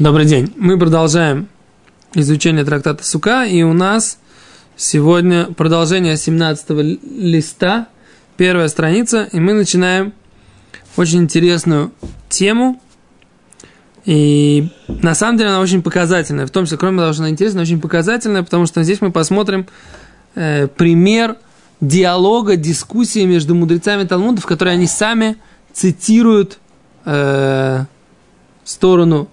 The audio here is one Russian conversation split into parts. Добрый день. Мы продолжаем изучение трактата Сукка, и у нас сегодня продолжение 17-го листа, первая страница, и мы начинаем очень интересную тему, и на самом деле она очень показательная, в том числе, кроме того, что она интересная, очень показательная, потому что здесь мы посмотрим пример диалога, дискуссии между мудрецами Талмуда, в которой они сами цитируют сторону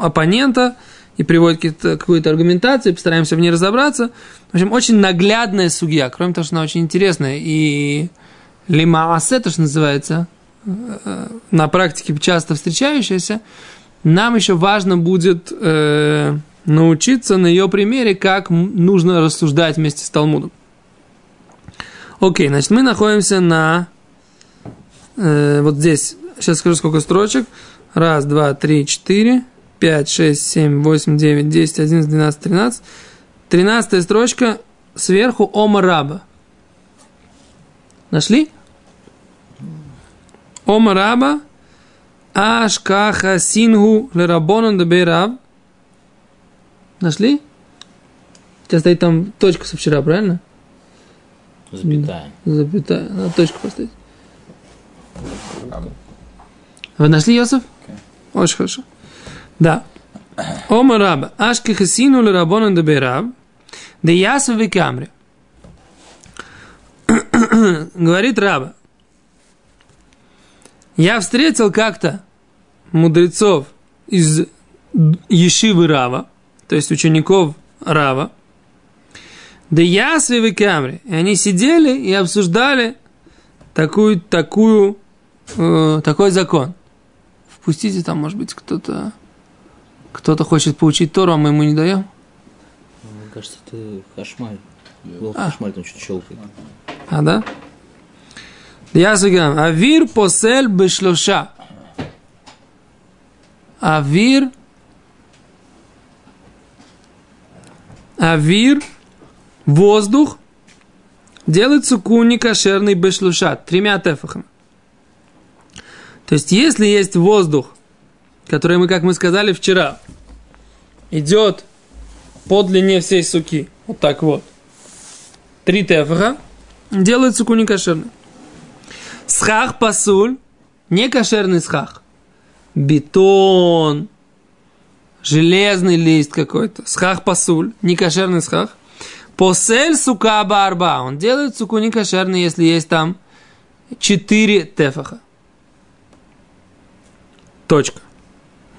оппонента и приводит какую-то аргументацию, постараемся в ней разобраться. В общем, очень наглядная сугья, кроме того, что она очень интересная. И лимаасе, то, что называется, на практике часто встречающаяся, нам еще важно будет научиться на ее примере, как нужно рассуждать вместе с Талмудом. Окей, значит, мы находимся на... вот здесь, сейчас скажу, сколько строчек. 1, 2, 3, 4... 5, 6, 7, 8, 9, 10, 11, 12, 13. 13 строчка сверху Ома Раба. Нашли? Ома Раба. Ашкаха сингу лерабонан дебей раб. Нашли? У тебя стоит там точка со вчера, правильно? Запятая. Запятая. Надо точку поставить. Вы нашли, Йосиф? Okay. Очень хорошо. Да. Ома Раба. Ашки хасину ле рабонан дебей раб. Де ясу ве камре. Говорит Раба. Я встретил как-то мудрецов из Ешивы Рава, то есть учеников Рава. Де ясу ве камре. И они сидели и обсуждали такой закон. Впустите там, может быть, кто-то... Кто-то хочет поучить Тору, а мы ему не даем? Мне кажется, это кошмар. Был кошмар, там что-то щелкает. А, да? Я сказал, авир посель бешлоша. Авир, воздух, делает суку некошерный бешлоша, 3 тефахами. То есть, если есть воздух, который, мы, как мы сказали вчера, идет по длине всей суки. Вот так вот. 3 тефаха. Делает суку некошерной. Схах пасуль. Некошерный схах. Бетон. Железный лист какой-то. Схах пасуль. Некошерный схах. Посель сука барба. Он делает суку некошерной, если есть там 4 тефаха. Точка.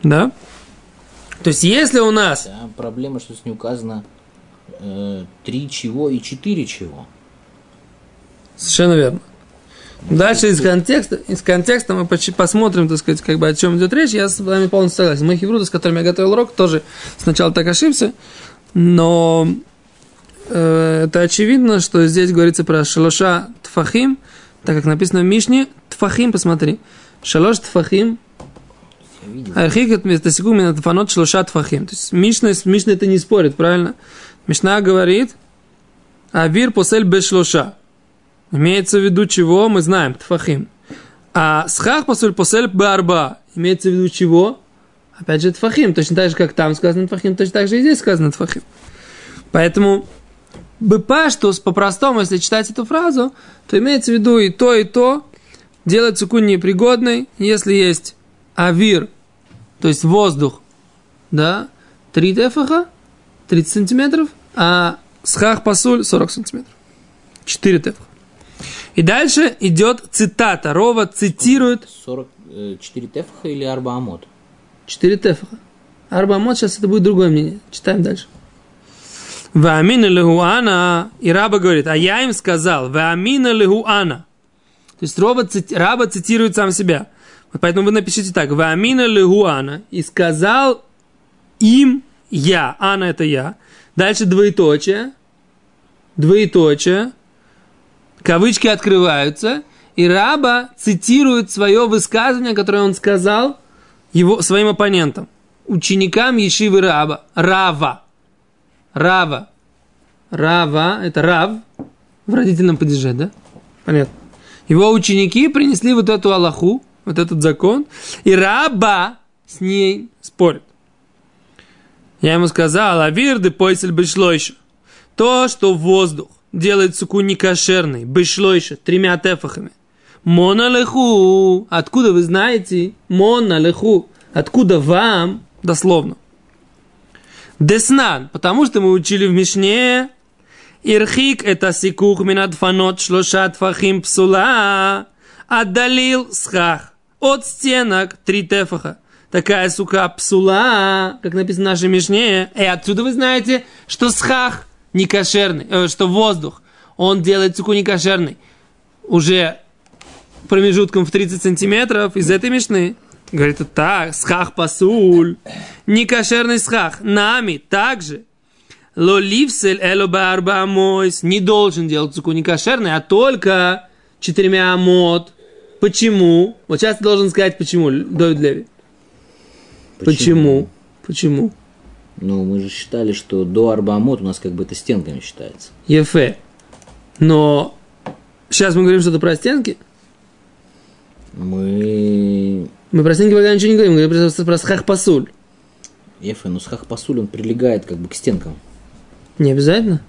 Да? То есть, если у нас... Да, проблема, что с ней указано 3 чего и 4 чего. Совершенно верно. Дальше из контекста мы посмотрим, так сказать, как бы о чем идет речь. Я с вами полностью согласен. Мои хевруды, с которыми я готовил урок, тоже сначала так ошибся. Но это очевидно, что здесь говорится про шелоша тфахим. Так как написано в Мишне, тфахим, посмотри. Шелош тфахим. Архикат мистасикумин атафанот шлушат фахим. То есть Мишна это не спорит, правильно? Мишна говорит, авир посель бешлуша. Имеется в виду чего? Мы знаем, тфахим. А схах посель беарба. Имеется в виду чего? Опять же, тфахим. Точно так же, как там сказано тфахим, точно так же и здесь сказано тфахим. Поэтому бепаштус, по-простому, если читать эту фразу, то имеется в виду и то, и то. Делать сукун непригодной, если есть авир, то есть воздух, да, 3 тефаха, 30 сантиметров, а схах пасуль 40 сантиметров, 4 тефаха. И дальше идет цитата, Рова цитирует... 4 тефаха или арбаамот? 4 тефаха. Арбаамот, сейчас это будет другое мнение, читаем дальше. Ваамина легуана, и Раба говорит, а я им сказал, ваамина легуана. То есть Раба цитирует сам себя. Поэтому вы напишите так. Ваамина легуана. И сказал им я. Ана это я. Дальше двоеточие. Двоеточие. Кавычки открываются. И Раба цитирует свое высказывание, которое он сказал его, своим оппонентам. Ученикам Ешивы Раба. Рава. Рава. Это Рав. В родительном падеже, да? Понятно. Его ученики принесли вот эту алаху. Вот этот закон, и Раба с ней спорит. Я ему сказал, авирды пойсель бешлойша. То, что воздух делает суку некошерной, бешлойша, 3 тефахами. Монолеху. Откуда вы знаете? Монолеху. Откуда вам? Дословно. Деснан. Потому что мы учили в Мишне. Ирхик это сикух минат фанот шлошат фахим псула. Отдалил схах. От стенок 3 тефаха. Такая сука псула, как написано в нашей Мишне. И отсюда вы знаете, что схах некошерный, что воздух, он делает суку некошерный. Уже промежутком в 30 сантиметров из этой Мишны. Говорит, так, схах пасуль. Некошерный схах. Нами также. Лоливсель элобарба амойс. Не должен делать суку некошерный, а только 4 амот. Почему? Вот сейчас ты должен сказать, почему, Довид Леви. Почему? Ну, мы же считали, что до арбамот у нас как бы это стенками считается. Ефе. Но сейчас мы говорим что-то про стенки? Мы про стенки пока ничего не говорим, мы говорим про схах-пасуль. Ефе, но схах-пасуль, он прилегает как бы к стенкам. Не обязательно.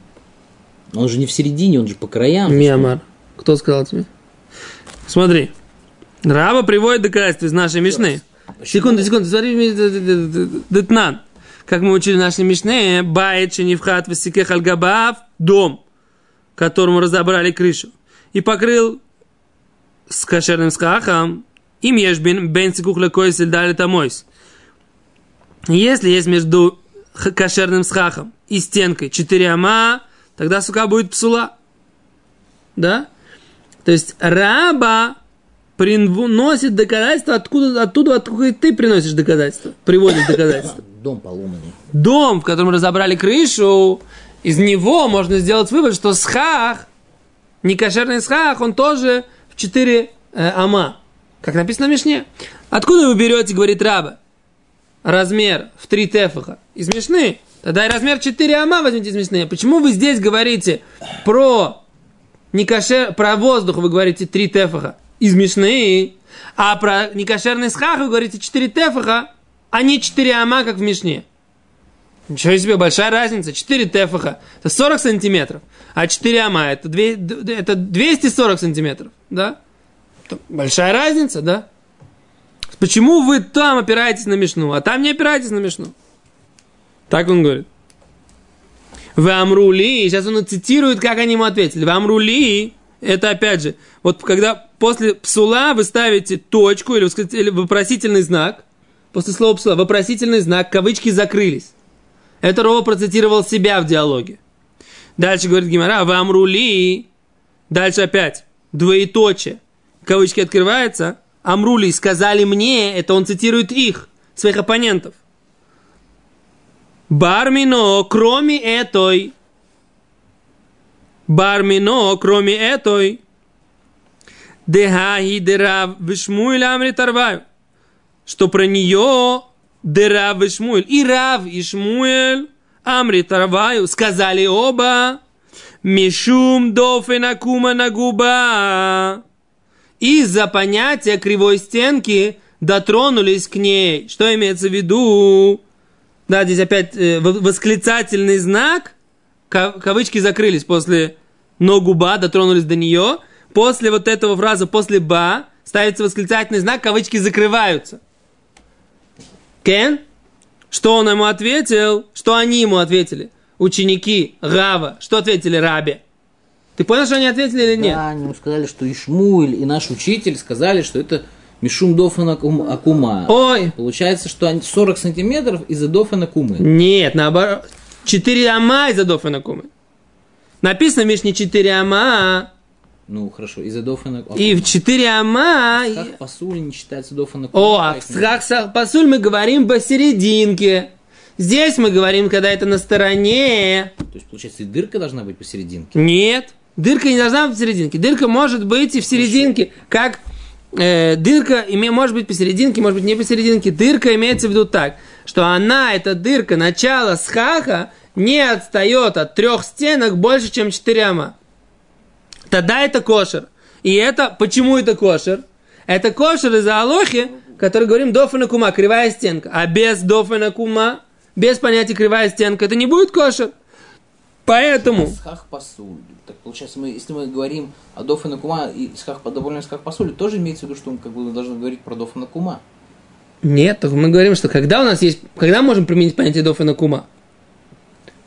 Он же не в середине, он же по краям. Миамар. Кто сказал тебе? Смотри. Раба приводит доказательства из нашей Мишны. Секунду, смотри, детнан. Как мы учили в нашей Мишне, баэт шенифхат васикех аль-габав, дом, которому разобрали крышу, и покрыл с кошерным схахом, им ешбин бен сикух лекой сельдали тамойс. Если есть между кошерным схахом и стенкой 4 ама, тогда сука будет псула. Да? То есть раба приносит доказательства, откуда ты приносишь доказательства, приводишь доказательства. Дом поломанный. Дом, в котором разобрали крышу, из него можно сделать вывод, что схах, некошерный схах, он тоже в 4 ама, как написано в Мишне. Откуда вы берете, говорит раба, размер в 3 тефаха? Из Мишны. Тогда и размер 4 ама возьмите из Мишны. Почему вы здесь говорите про воздух, вы говорите 3 тефаха? Из Мишны. А про некошерный схах вы говорите 4 тефаха, а не 4 ама, как в Мишне. Ничего себе, большая разница. 4 тефаха – это 40 сантиметров, а 4 ама – это 240 сантиметров. Да? Это большая разница, да? Почему вы там опираетесь на Мишну, а там не опираетесь на Мишну? Так он говорит. Вы амрули. Сейчас он цитирует, как они ему ответили. Вы амрули. Это опять же, вот когда после псула вы ставите точку или вопросительный знак, после слова псула, вопросительный знак, кавычки закрылись. Это Рова процитировал себя в диалоге. Дальше говорит Гемара, вам рули. Дальше опять, двоеточие, кавычки открываются, амрули, сказали мне, это он цитирует их, своих оппонентов. Бармино, кроме этой. Бармино, кроме этой, дехахи дерав вишмуэль амри тарваю, что про нее дерав вишмуэль и рав ишмуэль амри тарваю, сказали оба, мишум дофена кума на губа, из-за понятия кривой стенки дотронулись к ней. Что имеется в виду? Да, здесь опять восклицательный знак, кавычки закрылись после но губа, дотронулись до нее. После вот этого фразы, после ба, ставится восклицательный знак, кавычки закрываются. Кен? Что он ему ответил? Что они ему ответили? Ученики Рава. Что ответили Рабе? Ты понял, что они ответили или нет? Да, они ему сказали, что Ишмуэль и наш учитель сказали, что это мишум дофана акума. Ой! Получается, что 40 сантиметров из-за дофана кумы. Нет, наоборот. 4 ама из-за дофана кумы. Написано в Мишне 4 ама. Ну, хорошо, из-за дофана кумы. И в 4 ама... Схах пасуль не считается дофана кумы. О, а в схах пасуль мы говорим посерединке. Здесь мы говорим, когда это на стороне. То есть, получается, и дырка должна быть посерединке? Нет, дырка не должна быть посерединке. Дырка может быть и в серединке. Как дырка может быть посерединке, может быть не посерединке. Дырка имеется в виду так, что она, эта дырка, начало схаха, не отстает от 3 стенок больше, чем 4 ама. Тогда это кошер. И это, почему это кошер? Это кошер из-за алохи, который говорим дофена кума, кривая стенка. А без дофена кума без понятия кривая стенка, это не будет кошер. Поэтому... Схах пасуль. Так получается, мы, если мы говорим о дофен и кума и схах, довольно схах пасуль, тоже имеется в виду, что мы как бы должны говорить про дофен и кума? Нет, мы говорим, что когда у нас есть... Когда мы можем применить понятие дофен и кума?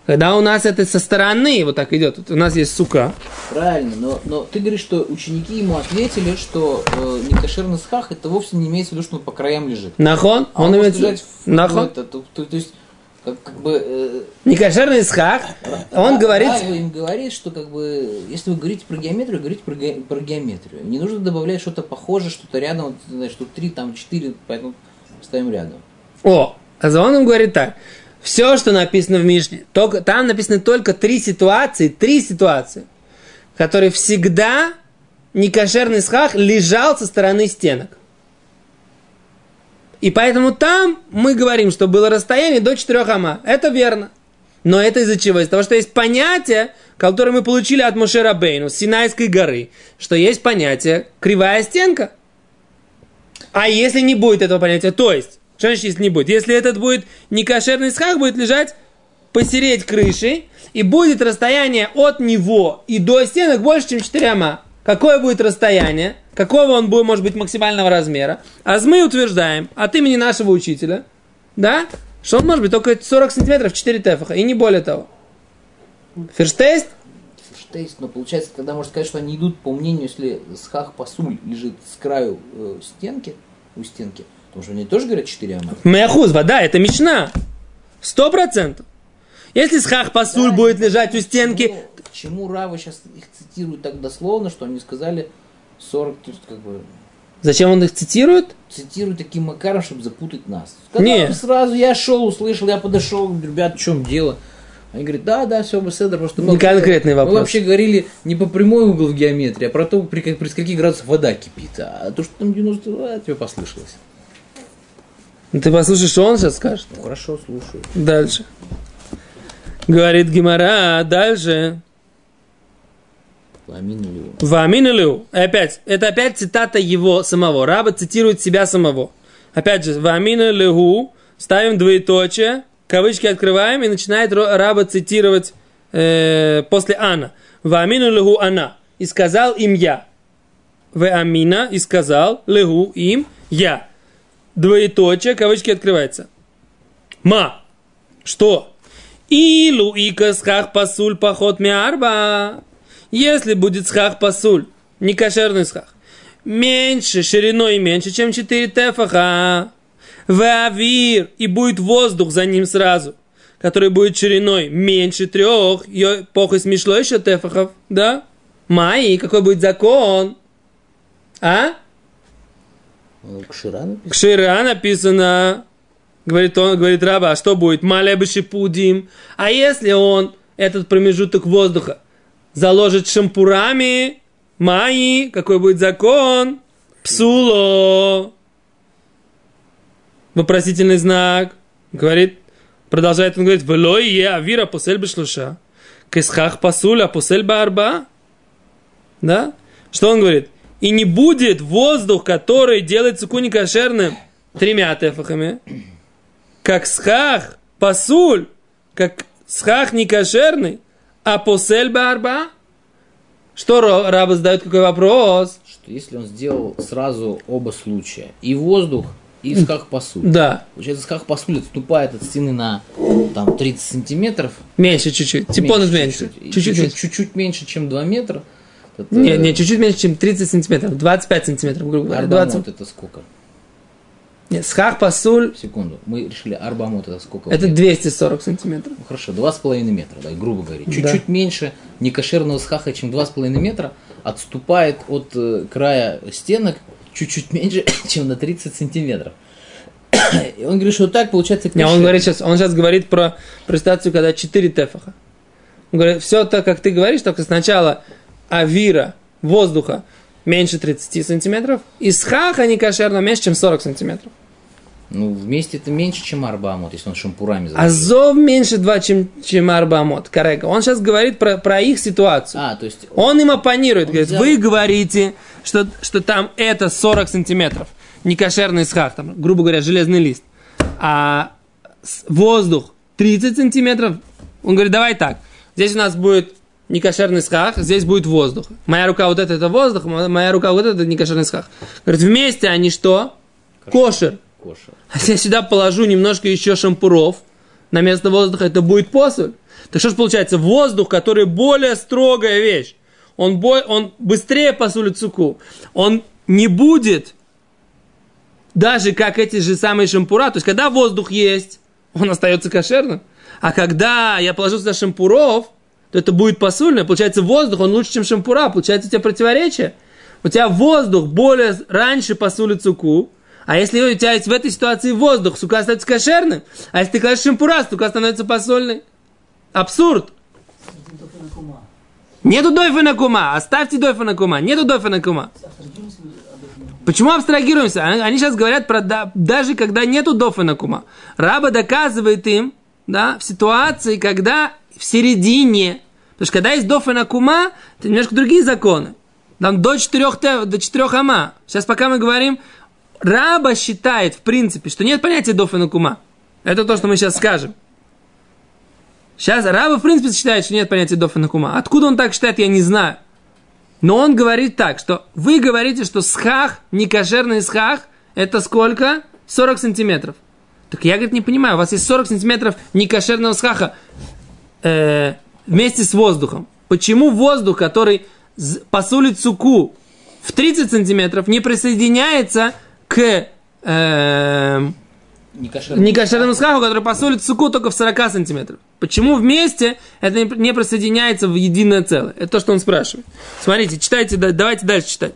Когда у нас это со стороны вот так идет, вот у нас есть сука. Правильно, но ты говоришь, что ученики ему ответили, что некошерный схах, это вовсе не имеется в виду, что он по краям лежит. Нахон, а он имеет... лежать в... Нахон. То есть, некошерный схах, он говорит... Да, им говорит, что как бы, если вы говорите про геометрию, говорите про геометрию. Не нужно добавлять что-то похожее, что-то рядом, значит, тут 3, там 4, поэтому ставим рядом. О, а он им говорит так. Все, что написано в Мишне, только, там написаны только три ситуации, которые всегда некошерный схах лежал со стороны стенок. И поэтому там мы говорим, что было расстояние до 4 ама. Это верно. Но это из-за чего? Из-за того, что есть понятие, которое мы получили от Моше Рабейну, с Синайской горы, что есть понятие кривая стенка. А если не будет этого понятия, то есть... Что значит, если не будет? Если этот будет некошерный схах, будет лежать посередине крыши, и будет расстояние от него и до стенок больше, чем 4 ама. Какое будет расстояние? Какого он будет, может быть, максимального размера? А мы утверждаем от имени нашего учителя, да, что он может быть только 40 сантиметров, 4 тефаха, и не более того. Ферштейст? Ферштейст, но получается, тогда можно сказать, что они идут по мнению, если схах пасуль лежит с краю стенки, у стенки, потому что они тоже говорят 4 ама. Меахузва, да, это мишна. 100%. Если схах пасуль будет лежать у стенки... Почему Рава сейчас их цитирует так дословно, что они сказали 40, то есть как бы... Зачем он их цитирует? Цитирует таким макаром, чтобы запутать нас. Нет. Сразу я шел, услышал, я подошел, ребят, в чем дело? Они говорят, да, все, мы седр, потому что... Неконкретный вопрос. Мы вообще говорили не по прямой угол в геометрии, а про то, при скольких градусах вода кипит. А то, что там 90, тебе послышалось. Ты послушаешь, что он сейчас скажет? Ну, хорошо, слушаю. Дальше. Говорит Гемара, дальше. Вааминелю. Опять, это опять цитата его самого. Раба цитирует себя самого. Опять же, вааминелю. Ставим двоеточие, кавычки открываем, и начинает Раба цитировать после Ана. Вааминелю Ана. И сказал им я. Ваамина. И сказал легу им я. Двоеточие, кавычки открывается. Ма. Что? Илу ика схах пасуль пахот миарба. Если будет схах пасуль, не кошерный схах, меньше, шириной меньше, чем 4 тефаха. Вавир. И будет воздух за ним сразу, который будет шириной меньше 3. Похуй смешло еще тефахов. Да? Май. Какой будет закон? А? Кшира написано, говорит Раба, а что будет? Малебышипудим. А если он этот промежуток воздуха заложит шампурами, маи, какой будет закон? Псуло. Вопросительный знак. Говорит, продолжает он говорить, влой е авира пусель бешлуша, кисхах пасуля пусель барба. Да? Что он говорит? И не будет воздух, который делает цуку некошерным 3 тефахами, как схах пасуль, как схах некошерный, а посель барба. Что Раба задает какой вопрос? Что если он сделал сразу оба случая, и воздух, и схах пасуль. Да. Получается, схах пасуль отступает от стены на там, 30 сантиметров. Меньше чуть-чуть. Типон меньше. Чуть-чуть меньше, чем 2 метра. Это... Не, чуть-чуть меньше, чем 30 сантиметров, 25 сантиметров, грубо говоря. Арбамот это сколько? Нет, схах пасуль... Секунду, мы решили, арбамот это сколько? Это 240 сантиметров. Ну, хорошо, 2,5 метра, да, грубо говоря. Чуть-чуть меньше некошерного схаха, чем 2,5 метра, отступает от края стенок чуть-чуть меньше, чем на 30 сантиметров. И он говорит, что так получается... Не, он сейчас говорит про ситуацию, когда 4 тефаха. Он говорит, все так, как ты говоришь, только сначала... Авира, воздуха, меньше 30 сантиметров. И схаха некошерно меньше, чем 40 сантиметров. Ну, вместе это меньше, чем арбамот, если он шампурами заложил. Азов меньше 2, чем арбамот. Корректно. Он сейчас говорит про их ситуацию. То есть... Он им оппонирует. Говорит, взял... вы говорите, что там это 40 сантиметров. Некошерный схах, там, грубо говоря, железный лист. А воздух 30 сантиметров. Он говорит, давай так. Здесь у нас будет некошерный схах, здесь будет воздух. Моя рука вот это воздух, моя рука вот это некошерный схах. Говорит, вместе они что? Кошер. Кошер. А я сюда положу немножко еще шампуров на место воздуха, это будет посуль. Так что же получается? Воздух, который более строгая вещь, он быстрее посулит суку. Он не будет даже как эти же самые шампура. То есть, когда воздух есть, он остается кошерным. А когда я положу сюда шампуров, то это будет посульное. Получается, воздух, он лучше, чем шампура. Получается, у тебя противоречие. У тебя воздух более раньше посулит суку. А если у тебя есть в этой ситуации воздух, сука остается кошерным. А если ты кладешь шампура, сука становится посольной. Абсурд. Нету дойфа на кума. Оставьте дойфа на кума. Нету дойфа на кума. Почему абстрагируемся? Они сейчас говорят про даже когда нету дойфа на кума. Раба доказывает им, да, в ситуации, когда в середине. Потому что когда есть дойфа на кума, это немножко другие законы. Там до 4 ама. Сейчас пока мы говорим, Раба считает, в принципе, что нет понятия дойфа на кума. Это то, что мы сейчас скажем. Сейчас Раба, в принципе, считает, что нет понятия дойфа на кума. Откуда он так считает, я не знаю. Но он говорит так, что вы говорите, что схах, некошерный схах, это сколько? 40 сантиметров. Так я, говорит, не понимаю, у вас есть 40 сантиметров некошерного схаха вместе с воздухом. Почему воздух, который посулит суку в 30 сантиметров, не присоединяется к некошерному схаху, который посулит суку только в 40 сантиметров? Почему вместе это не присоединяется в единое целое? Это то, что он спрашивает. Смотрите, читайте, давайте дальше читать.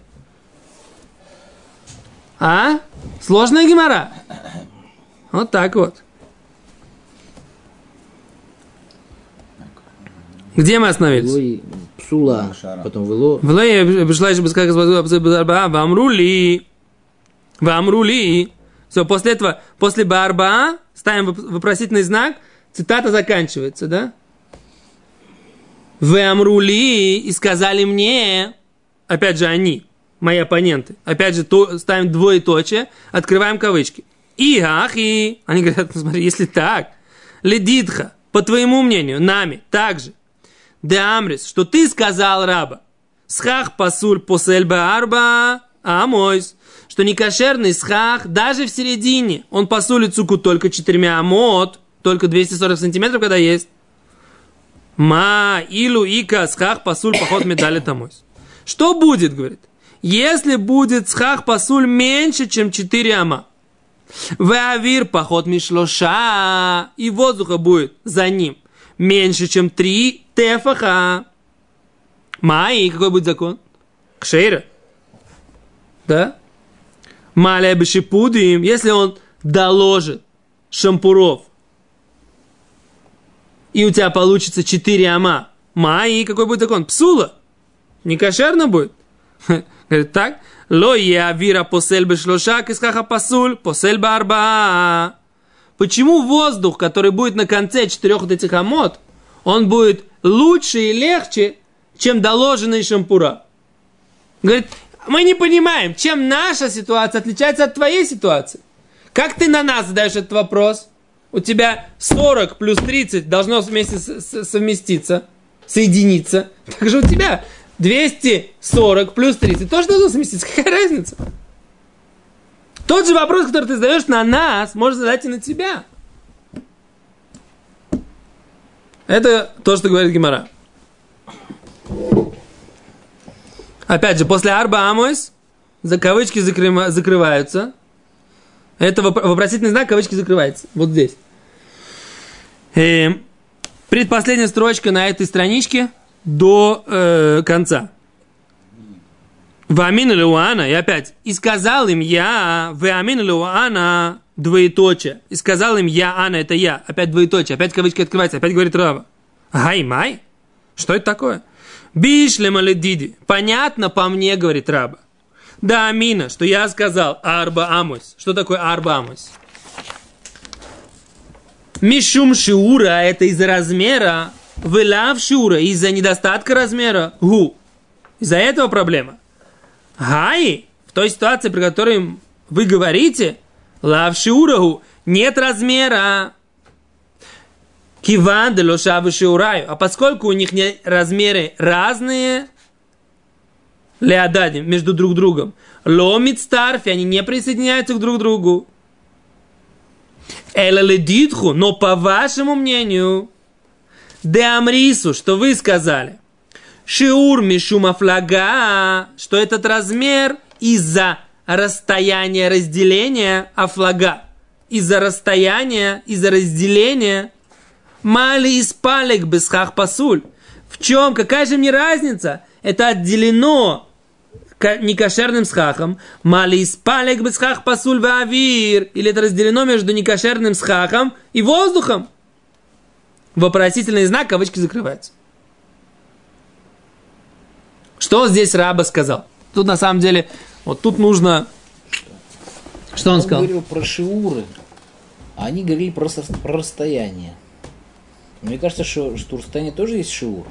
А? Сложная гемара. Вот так вот. Где мы остановились? Псула, потом вело. Вело, я пришла еще бы сказать, вам рули. Все, после этого, после барба, ставим вопросительный знак, цитата заканчивается, да? Вы амрули и сказали мне, опять же они, мои оппоненты, опять же ставим двоеточие, открываем кавычки. И они говорят, ну смотри, если так, ледитха, по твоему мнению, нами, также, де амрис, что ты сказал, раба, схах пасуль посель баарба амойс, что некошерный схах даже в середине, он пасулит суку только 4 амот, только 240 сантиметров, когда есть. Ма, илу, ика, схах, пасуль, поход, медали, тамойс. Что будет, говорит, если будет схах, пасуль меньше, чем 4 ама? Веавир, поход, мишлоша, и воздуха будет за ним меньше, чем 3 тефаха. Ма, и какой будет закон? Кшейра. Да? Маля бешипудим, если он доложит шампуров, и у тебя получится 4 ама. Май, какой будет закон? Псула. Не кошерно будет. Говорит, так. Лоя вира посель бешлошак из хаха пасуль, посель барба. Почему воздух, который будет на конце 4 вот этих амот, он будет лучше и легче, чем доложенные шампура? Говорит, мы не понимаем, чем наша ситуация отличается от твоей ситуации. Как ты на нас задаешь этот вопрос? У тебя 40 плюс 30 должно вместе совместиться, соединиться. Так же у тебя 240 плюс 30 тоже должно совместиться. Какая разница? Тот же вопрос, который ты задаешь на нас, можно задать и на тебя. Это то, что говорит гемара. Опять же, после арба амойс, кавычки закрываются. Это вопросительный знак, кавычки закрывается. Вот здесь. Предпоследняя строчка на этой страничке до конца. Вамин луана, и опять. И сказал им я, вамин луана, двоеточие. И сказал им я, Анна, это я. Опять двоеточие, опять кавычки открываются, опять говорит Рава. Гай-май? Что это такое? Бишлема ледиди. Понятно по мне, говорит Раба. Да, Амина, что я сказал, арба амус. Что такое арба амус? Мишум шиура, это из-за размера, вылав шиура, из-за недостатка размера, гу. Из-за этого проблема. Гай, в той ситуации, при которой вы говорите, лав шиура, гу, нет размера. Киван де лошавы шиураю. А поскольку у них размеры разные, леададим, между друг другом, ломит старфи, они не присоединяются друг к другу. Эле ледитху, но по вашему мнению, де амрису, что вы сказали, шиур мишума флага, что этот размер из-за расстояния разделения афлага, из-за расстояния, из-за разделения, мали и спалек бесхах пасуль. В чем? Какая же мне разница? Это отделено некошерным схахом. Мали и спалек бесхах пасуль вавир. Или это разделено между некошерным схахом и воздухом? Вопросительный знак, кавычки закрываются. Что здесь Раба сказал? Тут на самом деле, вот тут нужно... Что он сказал? Он говорил про шиуры, а они говорили про расстояние. Мне кажется, что расстояние тоже есть шиур.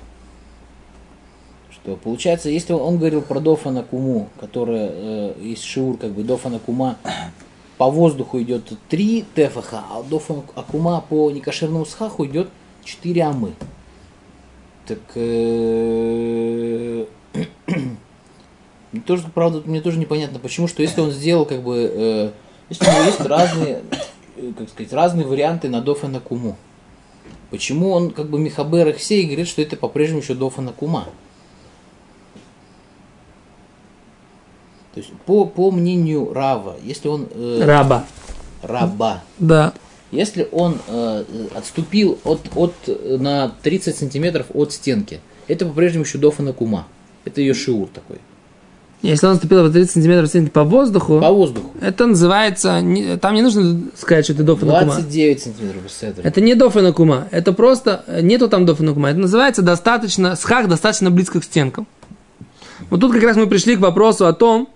Что получается, если он говорил про дофана куму, которая есть шиур, как бы дофана кума по воздуху идет 3 тефаха, а дофана кума по некошерному схаху идет 4 амы. Так... Тоже, правда, мне тоже непонятно, почему, что если он сделал, как бы, если у него есть разные, как сказать, разные варианты на дофана куму, почему он, как бы, михабер их все и говорит, что это по-прежнему еще дофана кума? То есть, по мнению Рава, если он... Раба. Да. Если он отступил на 30 сантиметров от стенки, это по-прежнему еще дофана кума. Это ее шиур такой. Если он отступил по 30 сантиметров по воздуху, это называется... Там не нужно сказать, что это дофана кума. 29 сантиметров. Это не дофана кума. Это просто... Нету там дофана кума. Это называется достаточно близко к стенкам. Вот тут как раз мы пришли к вопросу о том,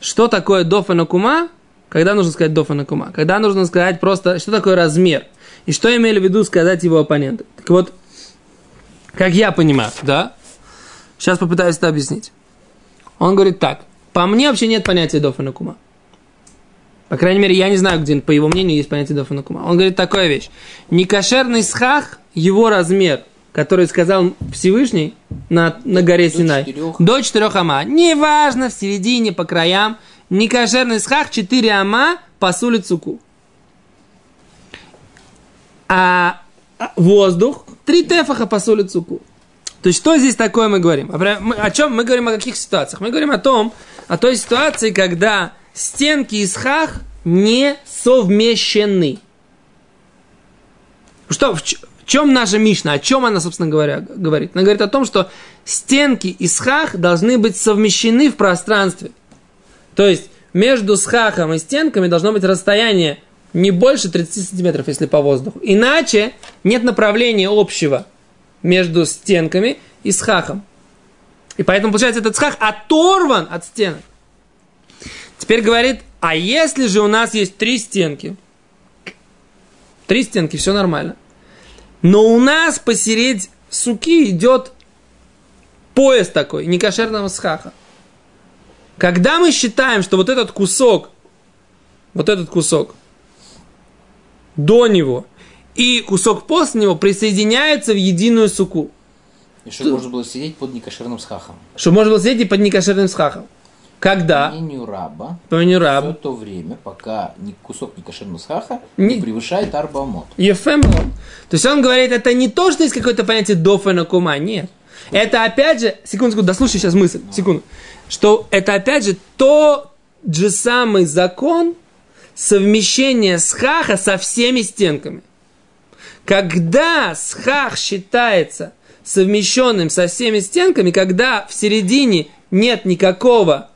что такое дофана кума, когда нужно сказать дофана кума, когда нужно сказать просто, что такое размер, и что имели в виду сказать его оппоненты. Так вот, как я понимаю, да? Сейчас попытаюсь это объяснить. Он говорит так. По мне вообще нет понятия дофана кума. По крайней мере, я не знаю, где, по его мнению, есть понятие дофана кума. Он говорит такую вещь. Некошерный схах, его размер, который сказал Всевышний на горе Синай, до 4 ама. Неважно, в середине, по краям. Некошерный схах, 4 ама, пасуль цуку. А воздух, 3 тефаха, пасуль цуку. То есть, что здесь такое мы говорим? О чем мы говорим, о каких ситуациях? Мы говорим о той ситуации, когда стенки и схах не совмещены. Что, в чем наша Мишна? О чем она, собственно говоря, говорит? Она говорит о том, что стенки и схах должны быть совмещены в пространстве. То есть, между схахом и стенками должно быть расстояние не больше 30 сантиметров, если по воздуху. Иначе нет направления общего между стенками и схахом. И поэтому, получается, этот схах оторван от стенок. Теперь говорит, а если же у нас есть 3 стенки? 3 стенки, все нормально. Но у нас посередине суки идет пояс такой, некошерного схаха. Когда мы считаем, что вот этот кусок до него и кусок после него присоединяется в единую суку. И чтобы можно было сидеть под некошерным схахом. Когда? По мнению Раба. Все то время, пока кусок некошерного схаха не превышает арбамот. То есть он говорит, это не то, что есть какое-то понятие дофана кума, нет. Это опять же, секундочку, дослушай сейчас мысль, секунду. Что это опять же тот же самый закон совмещения схаха со всеми стенками. Когда схах считается совмещенным со всеми стенками, когда в середине нет никакого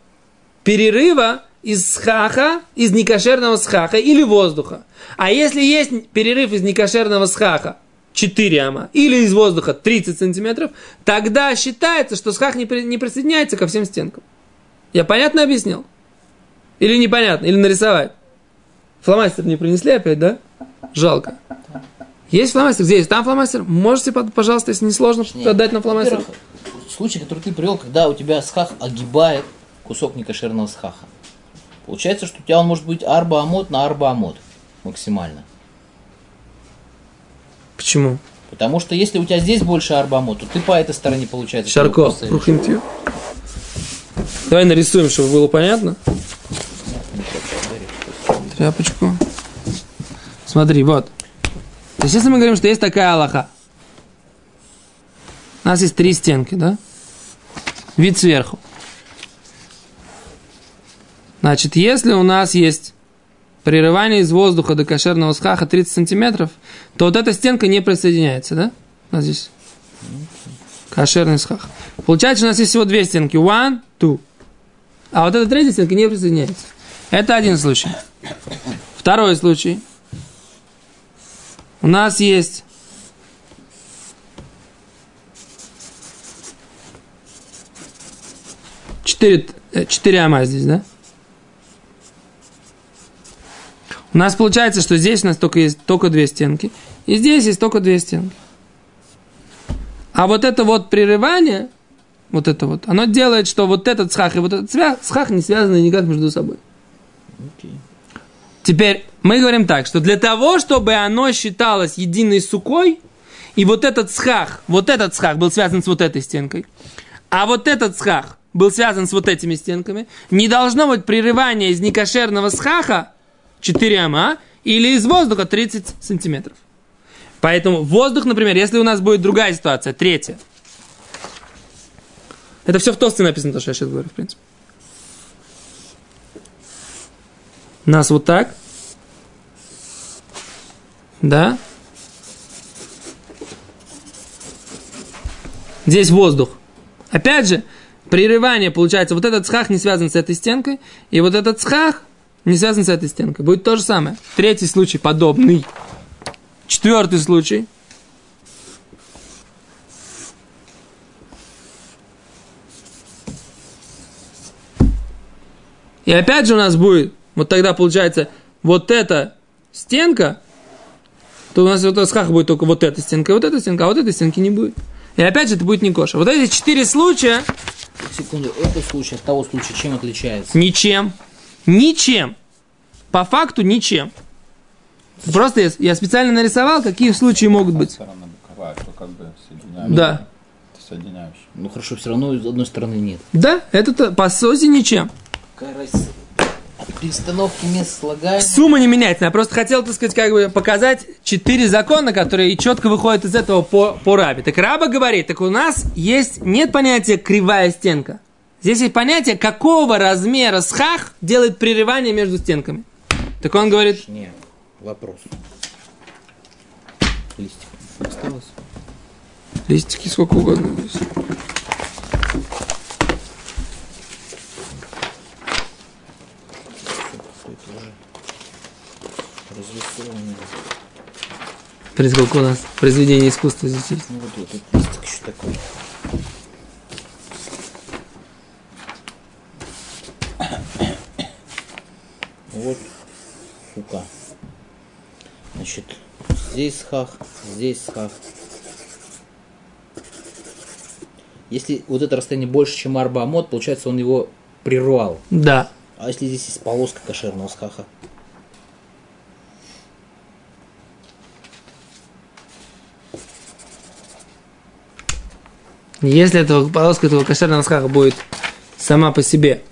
перерыва из некошерного схаха или воздуха. А если есть перерыв из некошерного схаха 4 ама или из воздуха 30 сантиметров, тогда считается, что схах не присоединяется ко всем стенкам. Я понятно объяснил? Или непонятно? Или нарисовать? Фломастер не принесли опять, да? Жалко. Есть фломастер? Здесь, там фломастер? Можете, пожалуйста, если не сложно, отдать нам фломастер? Случай, который ты привел, когда у тебя схах огибает кусок некошерного схаха. Получается, что у тебя он может быть арба-амот на арба-амот максимально. Почему? Потому что если у тебя здесь больше арбамот, то ты по этой стороне получается. Шарко, давай нарисуем, чтобы было понятно. Тряпочку. Смотри, вот. То есть, если мы говорим, что есть такая алаха. У нас есть три стенки, да? Вид сверху. Значит, если у нас есть прерывание из воздуха до кошерного схаха 30 сантиметров, то вот эта стенка не присоединяется, да? У нас здесь кошерный схах. Получается, у нас есть всего две стенки. One, two. А вот эта третья стенка не присоединяется. Это один случай. Второй случай. У нас есть четыре ама здесь, да? У нас получается, что здесь у нас только две стенки. И здесь есть только две стенки. А вот это вот прерывание, вот это вот, оно делает, что вот этот схах и вот этот схах не связаны никак между собой. Okay. Теперь мы говорим так, что для того, чтобы оно считалось единой сукой, и вот этот схах был связан с вот этой стенкой, а вот этот схах был связан с вот этими стенками, не должно быть прерывания из некошерного схаха 4 ама или из воздуха 30 сантиметров. Поэтому воздух, например, если у нас будет другая ситуация, третья. Это все в Тосте написано, то, что я сейчас говорю, в принципе. У нас вот так. Да? Здесь воздух. Опять же, прерывание получается. Вот этот схах не связан с этой стенкой, и вот этот схах не связан с этой стенкой. Будет то же самое. Третий случай подобный. Четвертый случай. И опять же у нас будет, вот тогда получается, вот эта стенка, то у нас в этот схах будет только вот эта стенка, и вот эта стенка, а вот этой стенки не будет. И опять же это будет не кошер. Вот эти четыре случая... Секунду, этот случай от того случая чем отличается? Ничем. По факту ничем. Просто я специально нарисовал, какие случаи могут быть. Да. Ну хорошо, все равно с одной стороны нет. Да, это по сути ничем. Какая разница? От перестановки мест слагаемых. Сумма не меняется. Я просто хотел, так сказать, как бы показать четыре закона, которые четко выходят из этого по Рабе. Так Раба говорит, так у нас нет понятия кривая стенка. Здесь есть понятие, какого размера схах делает прерывание между стенками. Так он говорит... Нет, вопрос. Листик осталось? Листики сколько угодно. Смотрите, сколько у нас произведение искусства здесь есть. Ну вот этот листик еще такой. Вот сукка. Значит, здесь схах. Если вот это расстояние больше, чем арба амот, получается, он его прервал. Да. А если здесь есть полоска кошерного схаха? Если полоска этого кошерного схаха будет сама по себе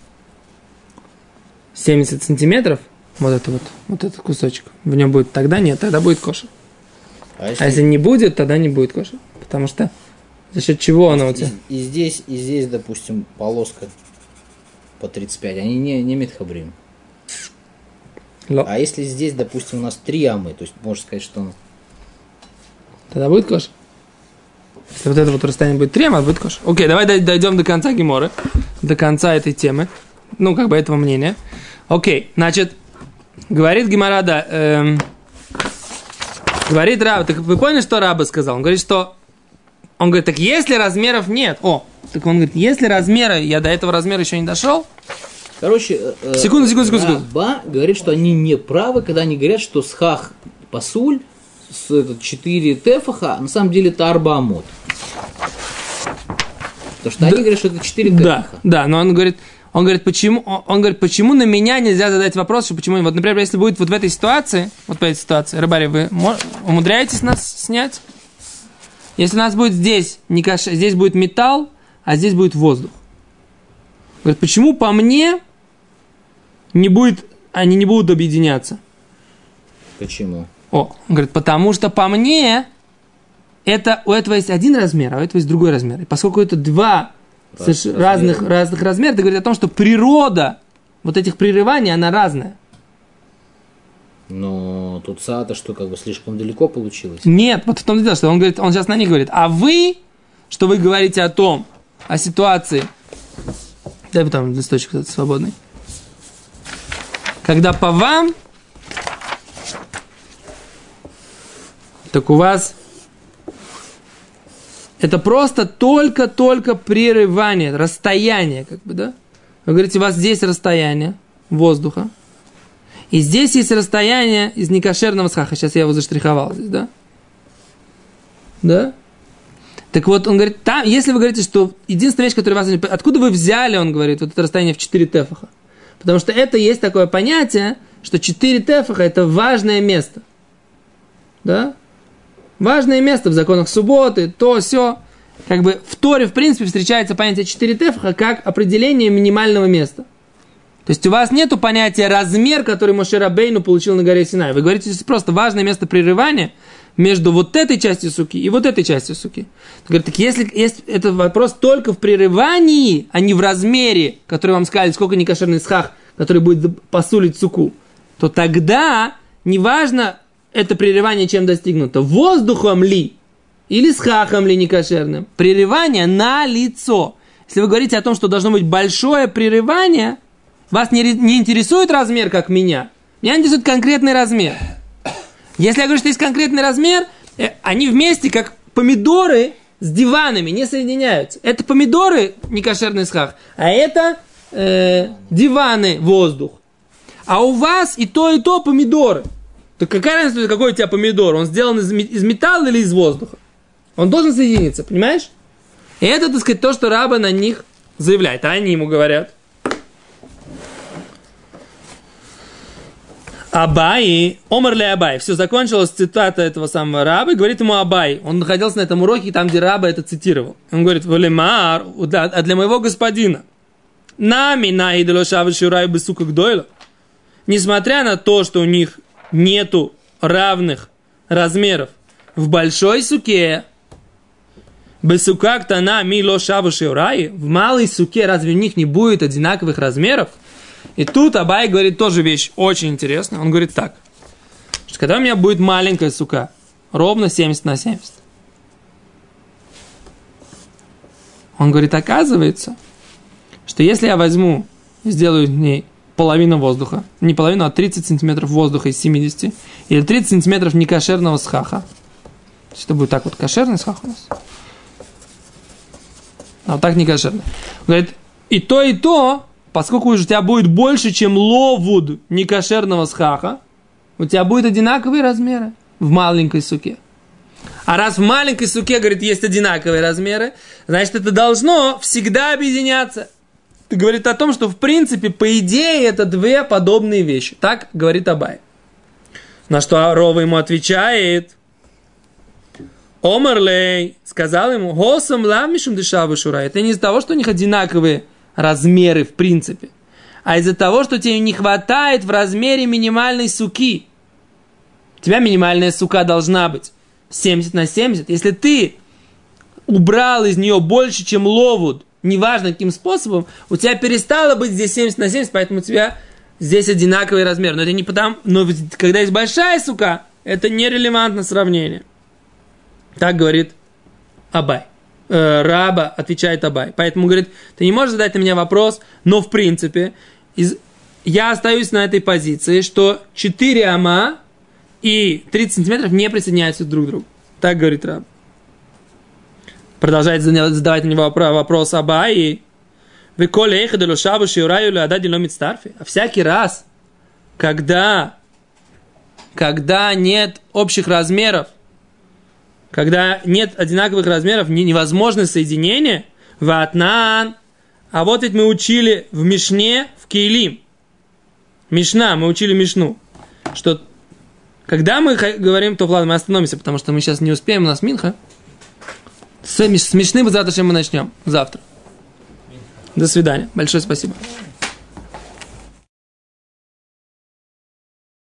70 сантиметров, вот этот кусочек, в нем будет тогда будет кошер. А если не будет, тогда не будет кошер. Потому что за счет чего оно у тебя? И здесь, допустим, полоска по 35, они не митхабрим. А если здесь, допустим, у нас 3 амы, то есть можно сказать, что он... Тогда будет кошер. Если вот это вот расстояние будет 3 ама, будет кошер. Окей, давай дойдем до конца геморы, до конца этой темы. Ну, как бы этого мнения. Окей, значит, говорит Гемара, да, говорит Раба, так вы поняли, что Раба сказал? Он говорит, так если размеров нет, так он говорит, если размеры, я до этого размера еще не дошел. Короче, секунду. Раба говорит, что они не правы, когда они говорят, что схах пасуль, 4 тефаха, на самом деле это арба амот. Потому что они говорят, что это 4 тефаха. Да, но он говорит, почему на меня нельзя задать вопрос, что почему... Вот, например, если будет вот в этой ситуации, Рыбари, вы умудряетесь нас снять? Если у нас будет здесь, не каша, здесь будет металл, а здесь будет воздух. Говорит, почему по мне не будет, они не будут объединяться? Почему? О, он говорит, потому что по мне это, у этого есть один размер, а у этого есть другой размер. И поскольку это два разных размера, это говорит о том, что природа вот этих прерываний, она разная. Но тут сада, что как бы слишком далеко получилось. Нет, вот в том дело, что он говорит, он сейчас на них говорит, а вы, что вы говорите о том, о ситуации, дай бы там листочек этот свободный, когда по вам, так у вас это просто только прерывание, расстояние, как бы, да? Вы говорите, у вас здесь расстояние воздуха, и здесь есть расстояние из некошерного схаха. Сейчас я его заштриховал здесь, да? Да? Так вот, он говорит, там, если вы говорите, что единственная вещь, которая вас... Откуда вы взяли, он говорит, вот это расстояние в 4 тефаха? Потому что это есть такое понятие, что 4 тефаха – это важное место. Да? Важное место в законах субботы, то, сё. Как бы в Торе, в принципе, встречается понятие 4 тефаха как определение минимального места. То есть у вас нет понятия размер, который Моше Рабейну получил на горе Синай. Вы говорите, что просто важное место прерывания между вот этой частью суки и вот этой частью суки. Говорит, так если есть этот вопрос только в прерывании, а не в размере, который вам сказали, сколько некошерный схах, который будет посулить суку, то тогда неважно это прерывание чем достигнуто. Воздухом ли или схахом ли некошерным. Прерывание на лицо. Если вы говорите о том, что должно быть большое прерывание... Вас не интересует размер, как меня. Меня интересует конкретный размер. Если я говорю, что есть конкретный размер, они вместе, как помидоры с диванами, не соединяются. Это помидоры, не кошерный схах, а это диваны, воздух. А у вас и то помидоры. Так какая разница, какой у тебя помидор? Он сделан из металла или из воздуха? Он должен соединиться, понимаешь? И это, так сказать, то, что Раба на них заявляет. А они ему говорят. Абай, омерли Абай. Все, закончилась цитата этого самого Рабы. Говорит ему Абай. Он находился на этом уроке, там, где Раба это цитировал. Он говорит, Валимар, а для моего господина. Нами на идолошавы шурай бы сука к дойло. Несмотря на то, что у них нету равных размеров в большой суке, бесукак-то на милошавы шурай, в малой суке разве у них не будет одинаковых размеров? И тут Абай говорит тоже вещь очень интересная. Он говорит так, что когда у меня будет маленькая сука, ровно 70 на 70. Он говорит, оказывается, что если я возьму, сделаю в ней половину воздуха, не половину, а 30 сантиметров воздуха из 70, или 30 сантиметров некошерного схаха, то есть это будет так вот кошерный схах у нас, а вот так некошерный. Он говорит, и то... Поскольку у тебя будет больше, чем ловуд некошерного схаха, у тебя будут одинаковые размеры в маленькой суке. А раз в маленькой суке, говорит, есть одинаковые размеры, значит, это должно всегда объединяться. Это говорит о том, что, в принципе, по идее, это две подобные вещи. Так говорит Абай. На что Рова ему отвечает. Омерлей сказал ему, «Госам лавмишем дешавы шура». Это не из-за того, что у них одинаковые размеры в принципе, а из-за того, что тебе не хватает в размере минимальной суки. У тебя минимальная сука должна быть 70 на 70. Если ты убрал из нее больше, чем ловуд, неважно каким способом, у тебя перестало быть здесь 70 на 70, поэтому у тебя здесь одинаковый размер. Но это не потому, но когда есть большая сука, это нерелевантно сравнение. Так говорит Абай. Раба, отвечает Абай. Поэтому говорит, ты не можешь задать на меня вопрос, но в принципе я остаюсь на этой позиции, что 4 ама и 30 сантиметров не присоединяются друг к другу. Так говорит Раба. Продолжает задавать на него вопрос Абай. А всякий раз, когда нет общих размеров, когда нет одинаковых размеров, невозможно соединение. Ватнан. А вот ведь мы учили в Мишне, в Кейлим. Мишна, мы учили Мишну. Что когда мы говорим, то ладно, мы остановимся, потому что мы сейчас не успеем, у нас минха. С Мишны мы завтра начнем. Завтра. До свидания. Большое спасибо.